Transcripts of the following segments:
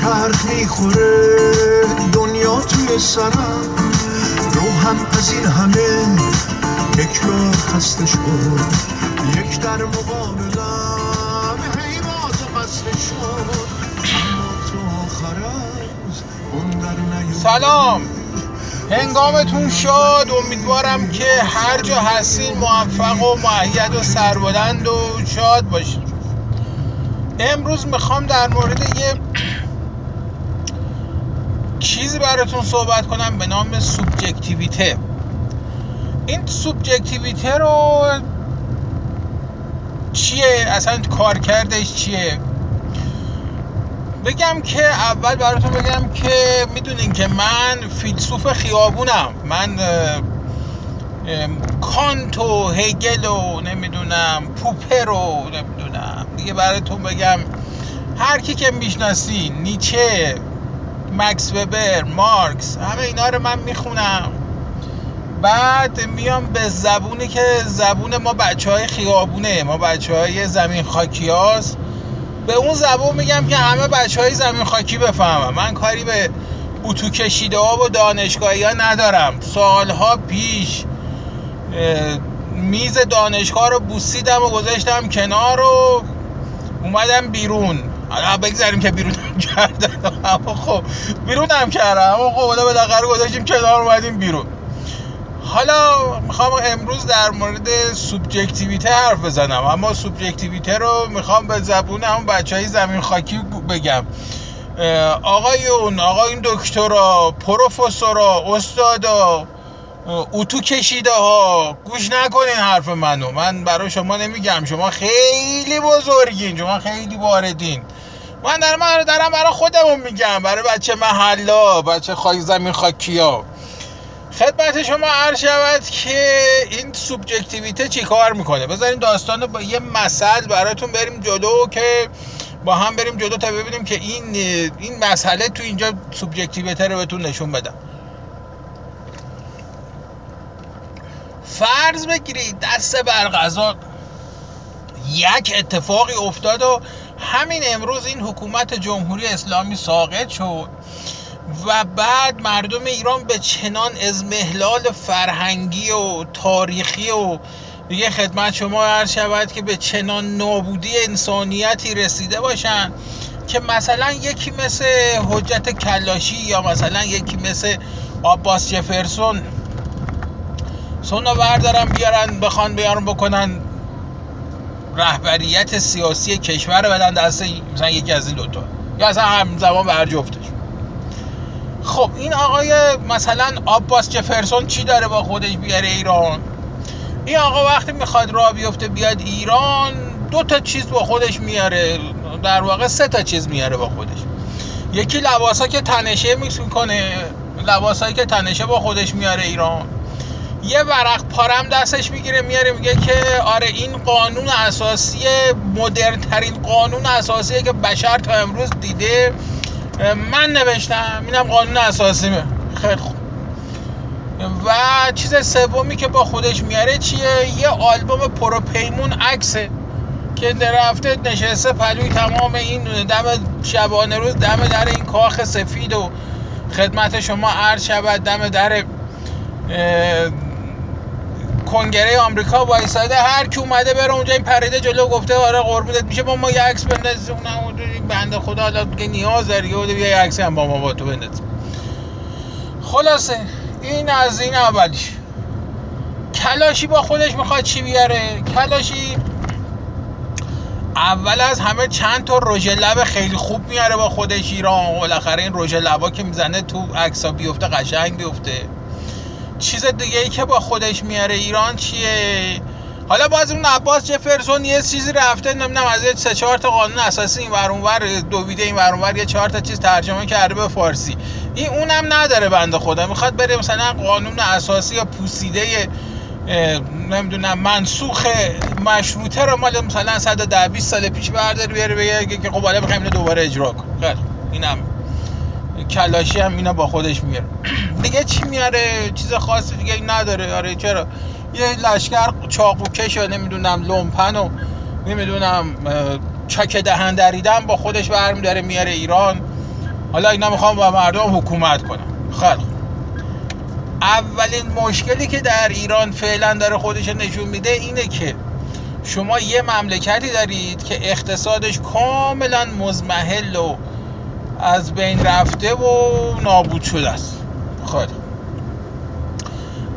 چرخ میخوره دنیا توی سرم، روحم از این همه تکرار خسته شد، یک در مقابلم هی باز خسته شد. سلام، هنگامتون شاد. امیدوارم که هر جا هستین موفق و مؤید و سربلند و شاد باشید. امروز میخوام در مورد یه چیزی براتون صحبت کنم به نام سوبجکتیویته. این سوبجکتیویته رو چیه؟ اصلا کارکردش چیه؟ بگم که اول براتون بگم که میدونین که من فیلسوف خیابونم. من کانت و هگل و نمیدونم پوپر رو نمیدونم دیگه براتون بگم، هر کی که میشناسین، نیچه، مکس وبر، مارکس، همه اینا رو من میخونم. بعد میام به زبونی که زبون ما بچهای خیابونه، ما بچهای زمین خاکی هاست، به اون زبون میگم که همه بچهای زمین خاکی بفهمم. من کاری به اتو کشیده ها و دانشگاهی ها ندارم. سالها پیش میز دانشگاه رو بوسیدم و گذاشتم کنار و اومدم بیرون. حالا بگذاریم که بیرونم کردن، اما خب بیرونم کردم، اما خب حالا بالاخره گذاشتیم کنار اومدیم بیرون. حالا میخوام امروز در مورد سوبجکتیویته حرف بزنم، اما سوبجکتیویته رو میخوام به زبون همون بچهای زمین خاکی بگم. آقایون دکترا، پروفسورا، استادا، اتو کشیده ها، گوش نکنین حرف منو. من برای شما نمیگم، شما خیلی بزرگین، شما خیلی باردین. من دارم برای خودمون میگم، برای بچه محلا، بچه زمین خاکی ها. خدمت شما عرض شود که این سوبجکتیویته چی کار میکنه. بذاریم داستان رو با یه مسئله براتون بریم جلو، که با هم بریم جلو تا ببینیم که این مسئله تو اینجا سوبجکتیویته رو بهتون نشون بدم. فرض بگیرید دست بر قضا یک اتفاقی افتاد و همین امروز این حکومت جمهوری اسلامی ساقط شد و بعد مردم ایران به چنان اضمحلال فرهنگی و تاریخی و دیگه خدمت شما عرض شود که به چنان نابودی انسانیتی رسیده باشن که مثلا یکی مثل حجت کلاشی یا مثلا یکی مثل عباس جفرسون سونا بردارن بیارن بخوان بیارن بکنن رهبریت سیاسی کشور رو بدن دست مثلا یکی از این دوتا یا اصلا همزمان به هر جفتش. خب این آقای مثلا عباس جفرسون چی داره با خودش بیاره ایران؟ این آقا وقتی میخواد راه بیفته بیاد ایران دو تا چیز با خودش میاره، در واقع سه تا چیز میاره با خودش. یکی لباسا که تنشه میکنه، لباسایی که تنشه با خودش میاره ایران. یه ورق پارم دستش میگیره میاره، میگه که آره این قانون اساسی، مدرن ترین قانون اساسیه که بشر تا امروز دیده، من نوشتم، اینم قانون اساسیه. خیلی خوب. و چیز سومی که با خودش میاره چیه؟ یه آلبوم پروپیمون عکسه که رفته نشسته پلوی تمام این دم شبانه روز دم در این کاخ سفید و خدمت شما عرض شود دم در کنگره آمریکا وایساده، هر کی اومده بره اونجا این پریده جلو گفته آره قربونت میشه با ما یه عکس بنداز. اون بنده خدا حالا دیگه نیاز داره یه عکس هم با ما با تو بنداز. خلاصه این از این اولیش. کلاشی با خودش میخواد چی بیاره؟ کلاشی اول از همه چند تا رژ لب خیلی خوب میاره با خودش ایران. بالاخره این رژ لبا که میزنه تو عکسا بیفته قشنگ بیفته. چیز دیگه ای که با خودش میاره ایران چیه؟ حالا باز اون عباس جفرسون یه چیزی رفته نمیدونم از یه 3-4 تا قانون اساسی این ور اونور دویده، این ور اونور یه 4 تا چیز ترجمه کرده به فارسی. این اونم نداره بنده خدا، میخواد بره مثلا قانون اساسی یا پوسیده نمیدونم منسوخ مشروطه رو مال مثلا 120 سال پیش برداره بیاره بگه که خب حالا میخوایم اینو دوباره اجرا کنیم. خیلی اینم کلاشی، هم اینا با خودش میاره. دیگه چی میاره؟ چیز خاصی دیگه نداره. آره چرا؟ یه لشکر چاقوکش و نمیدونم لومپن و نمیدونم چک دهن دریدن با خودش برمی‌داره میاره ایران. حالا اینا میخوام با مردم حکومت کنم. خیلی اولین مشکلی که در ایران فعلا داره خودش نشون میده اینه که شما یه مملکتی دارید که اقتصادش کاملا مزمحل و از بین رفته و نابود شده است. خیلی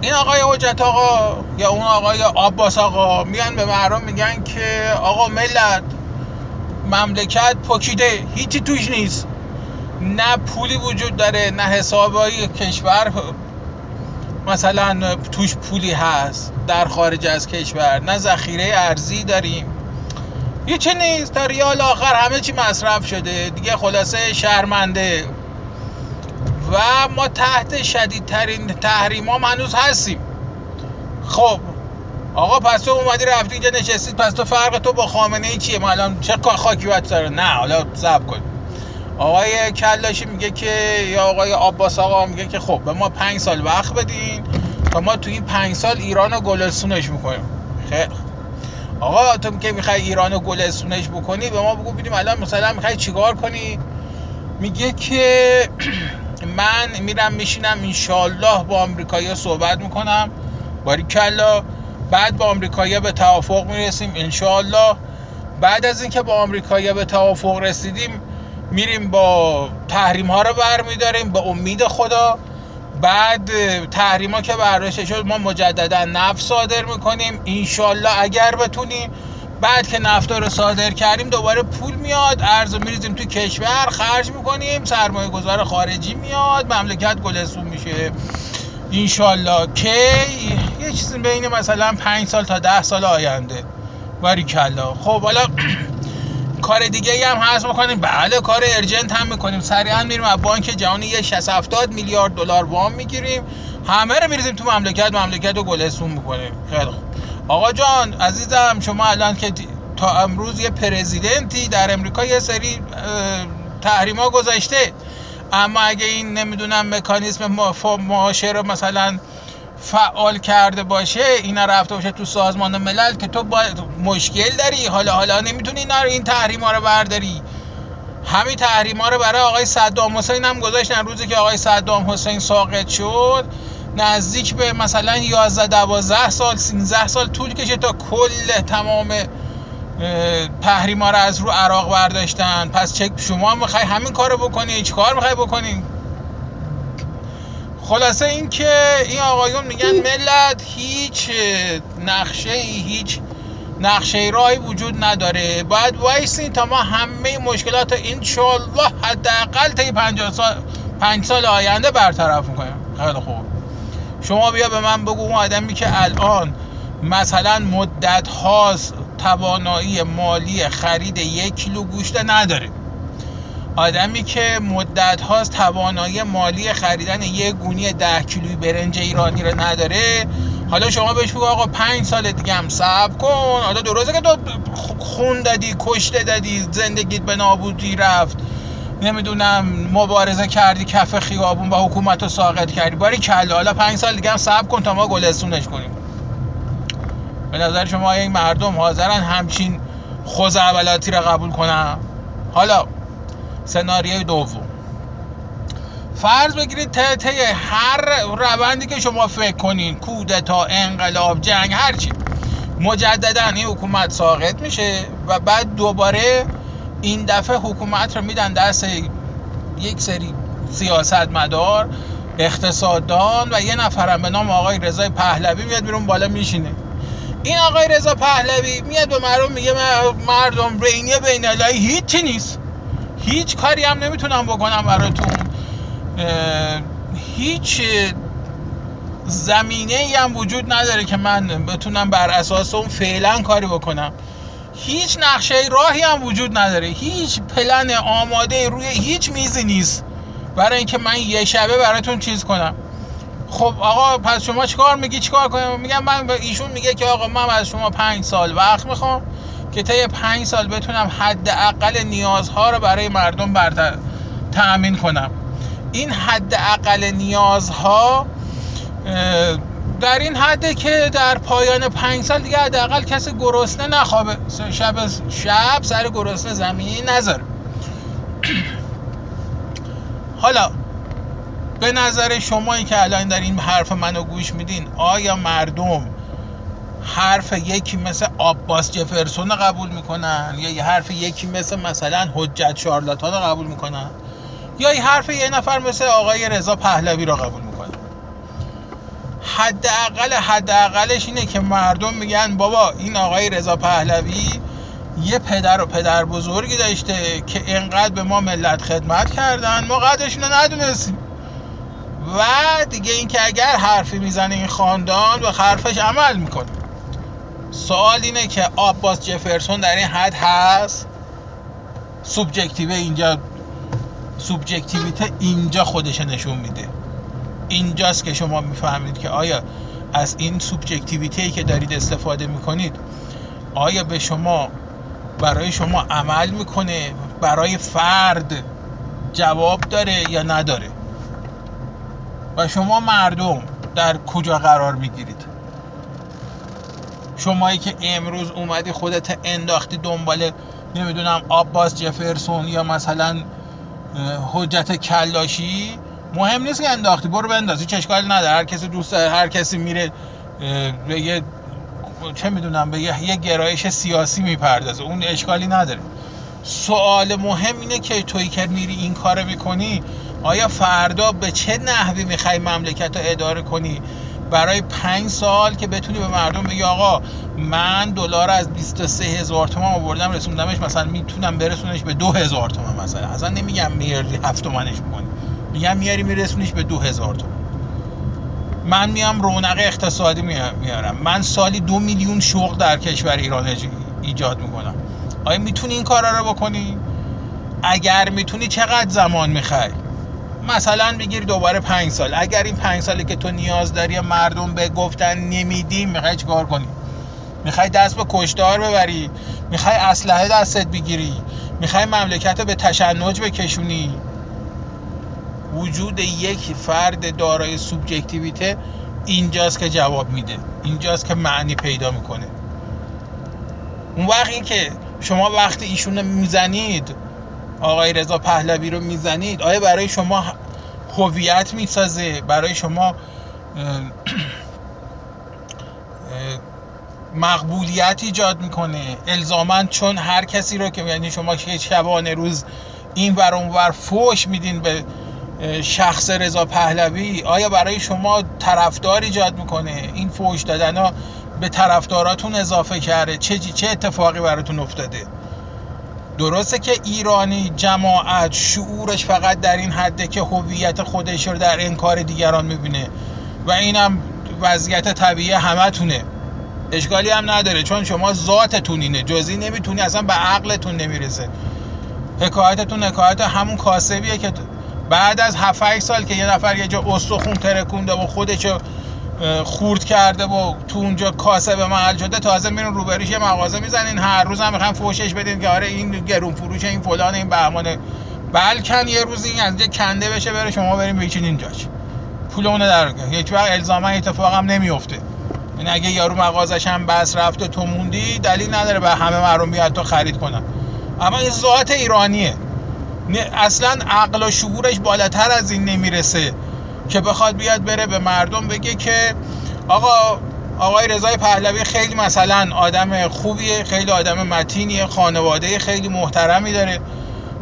این آقای حجت آقا یا اون آقای عباس آقا میان به مردم میگن که آقا ملت مملکت پوکیده، هیچی توش نیست، نه پولی وجود داره نه حسابای کشور مثلا توش پولی هست در خارج از کشور، نه ذخیره ارزی داریم، یه چیزی نیست، تا ریال آخر همه چی مصرف شده دیگه. خلاصه شرمنده و ما تحت شدیدترین تحریما هنوز هستیم. خب آقا پس تو اومدی رفتی اینجا نشستید، پس تو فرق تو با خامنه ای چیه؟ ما الان چه خاکی وقت داره؟ نه حالا صبر کن. آقای کلاشی میگه که یا آقای عباس آقا میگه که خب به ما 5 سال وقت بدین تا ما تو این 5 سال ایرانو گلستونش میکنیم. خیر آقا تو که میخوای ایرانو گلستونش بکنی به ما بگو ببینیم الان مثلا میخوای چیکار کنی؟ میگه که من میرم میشینم انشالله با آمریکایی‌ها صحبت میکنم، باریکلا، بعد با آمریکایی‌ها به توافق میرسیم انشالله، بعد از اینکه با آمریکایی‌ها به توافق رسیدیم میریم با تحریم ها رو برمیداریم به امید خدا، بعد تحریم ها که برداشته شد ما مجددا نفت صادر میکنیم انشالله اگر بتونیم، بعد که نفت رو صادر کردیم دوباره پول میاد ارز میریزیم تو کشور خرج میکنیم، سرمایه گذار خارجی میاد مملکت گلستون میشه انشالله، که یه چیزی بین مثلا 5 سال تا 10 سال آینده. باریکلا. خب حالا کار دیگه هم هست میکنیم، بله کار ارجنت هم میکنیم، سریعا میریم از بانک جهانی یه 60-70 میلیارد دلار وام میگیریم همه رو میریزیم تو مملکت رو گلستون میکنیم. خیلی خوب آقا جان عزیزم، شما الان که تا امروز یه پرزیدنتی در امریکا یه سری تحریما گذاشته، اما اگه این نمیدونم مکانیزم معاشه رو مثلا فعال کرده باشه، اینا رفته باشه تو سازمان ملل، که تو مشکل داری حالا نمیتونی این تحریما رو برداری. همین تحریما رو برای آقای صدام حسین هم گذاشتن، روزی که آقای صدام حسین ساقط شد نزدیک به مثلا 11-12 سال 13 سال طول کشید تا کل تمام تحریما رو از رو عراق برداشتن. پس چه شما میخوای همین کارو بکنی؟ چه کار میخوای بکنی؟ خلاصه این که این آقایون میگن ملت هیچ نقشه راهی وجود نداره، باید وایسین تا ما همه مشکلات انشالله حداقل تا 5 سال آینده برطرف میکنیم. خیلی خوب شما بیا به من بگو اون آدمی که الان مثلا مدت هاست توانایی مالی خرید 1 کیلو گوشت نداره، آدمی که مدت هاست توانایی مالی خریدن 1 گونی 10 کیلوی برنج ایرانی رو نداره، حالا شما بهش بگو آقا 5 سال دیگه هم صبر کن. حالا درسته که تو خون دادی، کشته دادی، زندگیت به نابودی رفت، نمیدونم مبارزه کردی کف خیابون با حکومت رو ساقط کردی، باریکلا حالا 5 سال دیگه هم صبر کن تا ما گلستونش کنیم. به نظر شما این مردم حاضرن همچین خزعبلاتی رو قبول کنن؟ حالا سناریوی دوم، فرض بگیرید ته هر روندی که شما فکر کنین، کودتا، انقلاب، جنگ، هر چی، مجددا این حکومت ساقط میشه و بعد دوباره این دفعه حکومت رو میدن دست یک سری سیاستمدار، اقتصاددان و یه نفرم به نام آقای رضا پهلوی میاد بیرون بالا میشینه. این آقای رضا پهلوی میاد به مردم میگه مردم رینیه بین‌المللی هیچی نیست، هیچ کاری هم نمیتونم بکنم براتون، هیچ زمینه ای هم وجود نداره که من بتونم بر اساس اون فعلا کاری بکنم، هیچ نقشه راهی هم وجود نداره، هیچ پلن آماده روی هیچ میزی نیست برای اینکه من یه شبه براتون چیز کنم. خب آقا پس شما چیکار میگی چیکار کنم؟ میگم من ایشون میگه که آقا من از شما 5 سال وقت میخوام که تا 5 سال بتونم حداقل نیازها رو برای مردم تأمین کنم. این حداقل نیازها در این حده که در پایان 5 سال دیگه حداقل کسی گرسنه نخوابه، شب سر گرسنه زمینی نذاره. حالا به نظر شمایی که الان در این حرف منو گوش میدین، آیا مردم حرف یکی مثل عباس جفرسون رو قبول میکنن، یا یه حرف یکی مثل مثلا حجت شارلاتان رو قبول میکنن، یا یه حرف یه نفر مثل آقای رضا پهلوی رو قبول میکنن؟ حداقلش اینه که مردم میگن بابا این آقای رضا پهلوی یه پدر و پدر بزرگی داشته که اینقدر به ما ملت خدمت کردن، ما قدرشون رو ندونستیم. و دیگه این که اگر حرفی میزنه این خاندان به حرفش عمل میکنه. سوال اینه که عباس جفرسون در این حد هست؟ سوبجکتیویته اینجا خودش نشون میده. اینجاست که شما میفهمید که آیا از این سوبجکتیویته‌ای که دارید استفاده میکنید آیا به شما، برای شما عمل میکنه، برای فرد جواب داره یا نداره، و شما مردم در کجا قرار میگیرید؟ شمایی که امروز اومدی خودت انداختی دنبال نمیدونم عباس جفرسون یا مثلا حجت کلاشی، مهم نیست که انداختی، برو بندازی، چه اشکالی نداره. هر کسی دوست داره، هر کسی میره به یه چه میدونم به یه گرایش سیاسی میپردازه، اون اشکالی نداره. سوال مهم اینه که تویی که میری این کارو میکنی آیا فردا به چه نحوی میخوای مملکت رو اداره کنی؟ برای 5 سال که بتونی به مردم بگی آقا من دلار از 23,000 تومان آوردم رسوندمش، مثلا میتونم برسونش به 2,000 تومان، مثلا اصلا نمیگم میاری 7 تومنش میکنی، میگم میاری میرسونیش به 2,000 تومان. من میام رونق اقتصادی میارم، من سالی 2 میلیون شغل در کشور ایران ایجاد میکنم. آیا میتونی این کارا رو بکنی؟ اگر میتونی چقدر زمان میخوای؟ مثلا بگیر دوباره 5 سال. اگر این 5 سالی که تو نیاز داری مردم به گفتن نمیدی، میخوای چیکار کنی؟ میخوای دست به کشتار ببری؟ میخوای اسلحه دستت بگیری؟ میخوای مملکت رو به تشنج بکشونی؟ وجود یک فرد دارای سوبجکتیویته اینجاست که جواب میده، اینجاست که معنی پیدا میکنه. اون وقت این که شما وقتی ایشون رو میزنید، آقای رضا پهلوی رو میزنید، آیا برای شما هویت میسازه؟ برای شما مقبولیت ایجاد میکنه؟ الزاماً چون هر کسی رو که، یعنی شما که شبانه روز این ور اون ور فوش میدین به شخص رضا پهلوی، آیا برای شما طرفدار ایجاد میکنه؟ این فوش دادنها به طرفداراتون اضافه کرده؟ چه اتفاقی براتون افتاده؟ درسته که ایرانی جماعت شعورش فقط در این حده که هویت خودش رو در انکار دیگران میبینه، و اینم وضعیت طبیعی همه تونه، اشکالی هم نداره، چون شما ذاتتون اینه، جزئی نمیتونی، اصلا به عقلتون نمیرسه. حکایت همون کاسبیه که بعد از 7-8 سال که یه نفر یه جا استخون ترکونده و خودشو خورد کرده و تو اونجا کاسب محل شده، تازه میرون روبروش یه مغازه میزنین، هر روز هم میخوان فوشش بدین که آره این گرون فروشه، این فلان، این بهمانه. بلکن یه روز این از یه کنده بشه بره، شما بریم بچین اینجاش، پول اون درگه. هیچ وقت الزاما اتفاق هم نمیفته. یعنی اگه یارو مغازش هم بس رفت و تو موندی، دلیل نداره به همه مردم بیاد تو خرید کنن. اما این ذات ایرانیه، اصلا عقل و شعورش بالاتر از این نمیرسه که بخواد بیاد بره به مردم بگه که آقای رضای پهلوی خیلی مثلا آدم خوبیه، خیلی آدم متینیه، خانواده خیلی محترمی داره،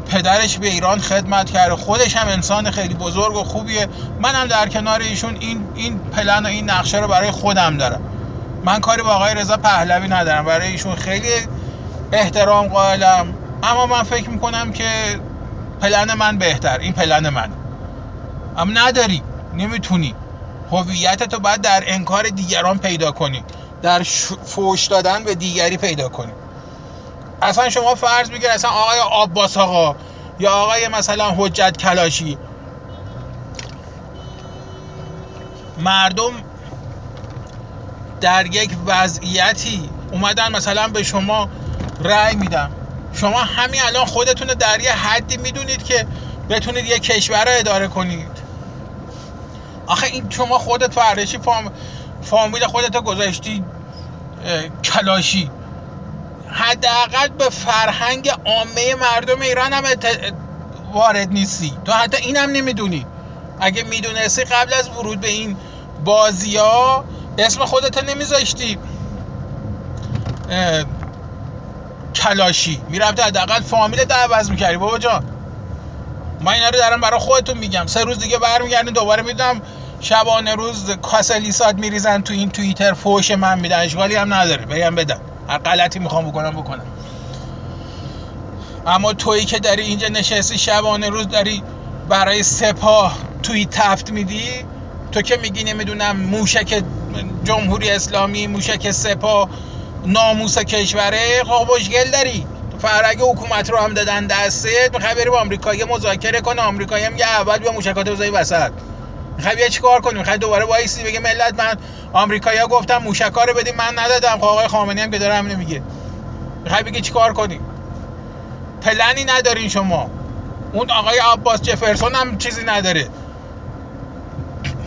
پدرش به ایران خدمت کرده، خودش هم انسان خیلی بزرگ و خوبیه، من هم در کنار ایشون این پلن و این نقشه رو برای خودم دارم، من کاری با آقای رضا پهلوی ندارم، برای ایشون خیلی احترام قائلم، اما من فکر میکنم که پلن من بهتر، این پلن من. اما نداری، نمیتونی هویتتو باید در انکار دیگران پیدا کنی، در فوش دادن به دیگری پیدا کنی. اصلا شما فرض بگیر اصلا آقای عباس آقا یا آقای مثلا حجت کلاشی، مردم در یک وضعیتی اومدن مثلا به شما رأی میدن، شما همین الان خودتون رو در یه حدی میدونید که بتونید یه کشور رو اداره کنید. آخه این شما خودت فردشی فامیل خودت رو گذاشتی کلاشی، حداقل به فرهنگ عامه مردم ایران هم وارد نیستی، تو حتی اینم نمیدونی. اگه میدونستی قبل از ورود به این بازی ها اسم خودت نمیذاشتی کلاشی، میرفتی حداقل فامیلت عوض میکردی. بابا جان من اینا رو دارم برای خودتون میگم، 3 روز دیگه برمیگردین دوباره میدونم شبانه روز کاسلیساد میریزن تو این توییتر فوش من میدن، اشکالی هم نداره، بریم بدم، هر غلطی میخوام بکنم. اما تویی که داری اینجا نشستی شبانه روز داری برای سپاه توییت تفت میدی، تو که میگی نمیدونم موشک جمهوری اسلامی، موشک سپاه، ناموس کشوره، خب مشکل داری. فرق حکومت رو هم دادن دستت، میخوای بری با آمریکا یه مذاکره کنه، آمریکایی هم یه اول بیا موشکات بزنی وسط. میخوای بیا چیکار کنی؟ میخوای دوباره وایسی بگه ملت من آمریکایی‌ها گفتن موشکا رو بدین من ندادم، خب آقای خامنه‌ای هم که داره همین میگه. میخوای بگی چیکار کنی؟ پلنی ندارین شما. اون آقای عباس جفرسون هم چیزی نداره.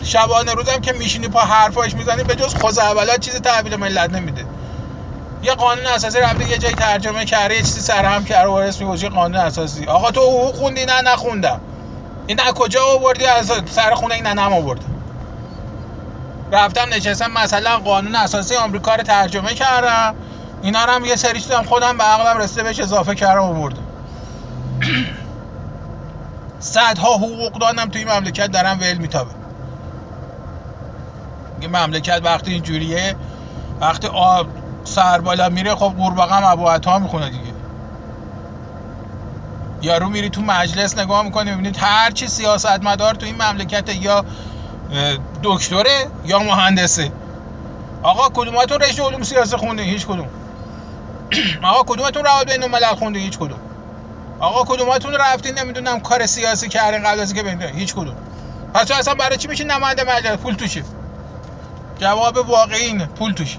شبانه روزم که میشینی پا حرفاش میزنی به جز خوزعبلات چیزی تحویل ملت نمیده. یه قانون اساسی رفته یه جایی ترجمه کرده، یه چیزی سرهم کرده وارث میگه قانون اساسی. آقا تو حقوق خوندی؟ نه نخوندم. این از کجا آوردی؟ از سر خونه این ننم آورده. رفتم نشستم مثلا قانون اساسی آمریکا رو ترجمه کردم، اینا رو هم یه سری چیزام خودم به عقلم رسیده بهش اضافه کردم آوردم. صدها حقوقدانم توی مملکت دارن ول میتابه. این مملکت وقتی اینجوریه، وقتی آب سر بالا میره خب قورباغه هم ابوعطا میخونه دیگه. یارو میری تو مجلس نگاه میکنی میبینید هر چی سیاستمدار تو این مملکت یا دکتره یا مهندسه. آقا کدوماتون رشته علوم سیاست خونده؟ هیچ کدوم. آقا کدوماتون روابط بین الملل خونده؟ هیچ کدوم. آقا کدوماتون رفتین نمیدونم کار سیاسی کردین قبل از اینکه ببینید؟ هیچ کدوم. پس اصلا برای چی میشه نماینده مجلس؟ پول توشه. جواب واقعی اینه، پول توشه.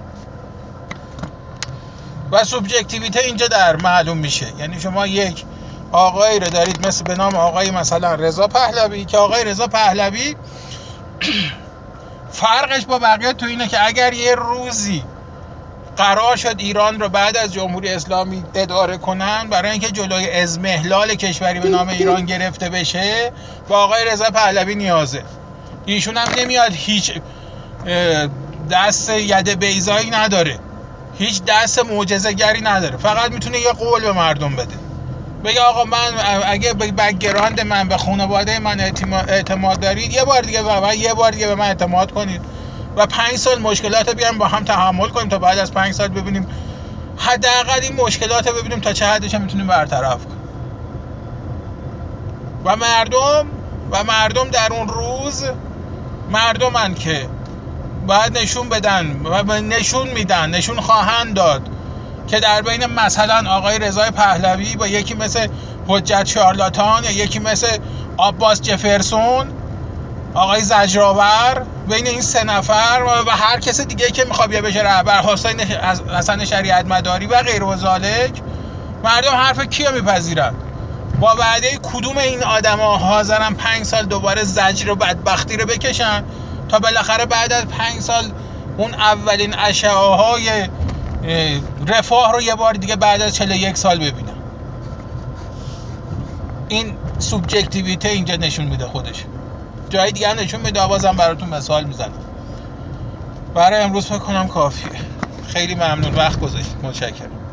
و سوبجکتیویته اینجا در معلوم میشه. یعنی شما یک آقایی رو دارید مثل به نام آقای مثلا رضا پهلوی، که آقای رضا پهلوی فرقش با بقیه تو اینه که اگر یه روزی قرار شد ایران رو بعد از جمهوری اسلامی اداره کنن، برای اینکه جلوی اضمحلال کشوری به نام ایران گرفته بشه با آقای رضا پهلوی نیازه. ایشون هم نمیاد، هیچ دست ید بیضایی نداره، هیچ دست معجزه گری نداره، فقط میتونه یه قول به مردم بده، بگه آقا من اگه به بک‌گراند من، به خانواده من اعتماد دارید، یه بار دیگه به من اعتماد کنید و 5 سال مشکلاتو بیام با هم تحمل کنیم تا بعد از 5 سال ببینیم حداقل این مشکلاتو ببینیم تا چه حدش میتونیم برطرف کنیم. و مردم در اون روز مردمن که باید نشون بدن و نشون میدن، نشون خواهند داد که در بین مثلا آقای رضا پهلوی با یکی مثل حجت شارلاتان یا یکی مثل عباس جفرسون، آقای زجرآور، بین این 3 نفر و هر کس دیگه که میخواد بیا بشه رهبر، حسن شریعت مداری و غیر و ذالک، مردم حرف کیو میپذیرن؟ با وعده کدوم این آدما حاضرن 5 سال دوباره زجر و بدبختی رو بکشن تا بالاخره بعد از 5 سال اون اولین اشعه‌های رفاه رو یه بار دیگه بعد از 41 سال ببینم؟ این سوبجکتیویته اینجا نشون میده خودش. جای دیگه هم نشون میده، بازم براتون مثال میزنم. برای امروز فکر کنم کافیه. خیلی ممنون وقت گذاشتید. متشکرم.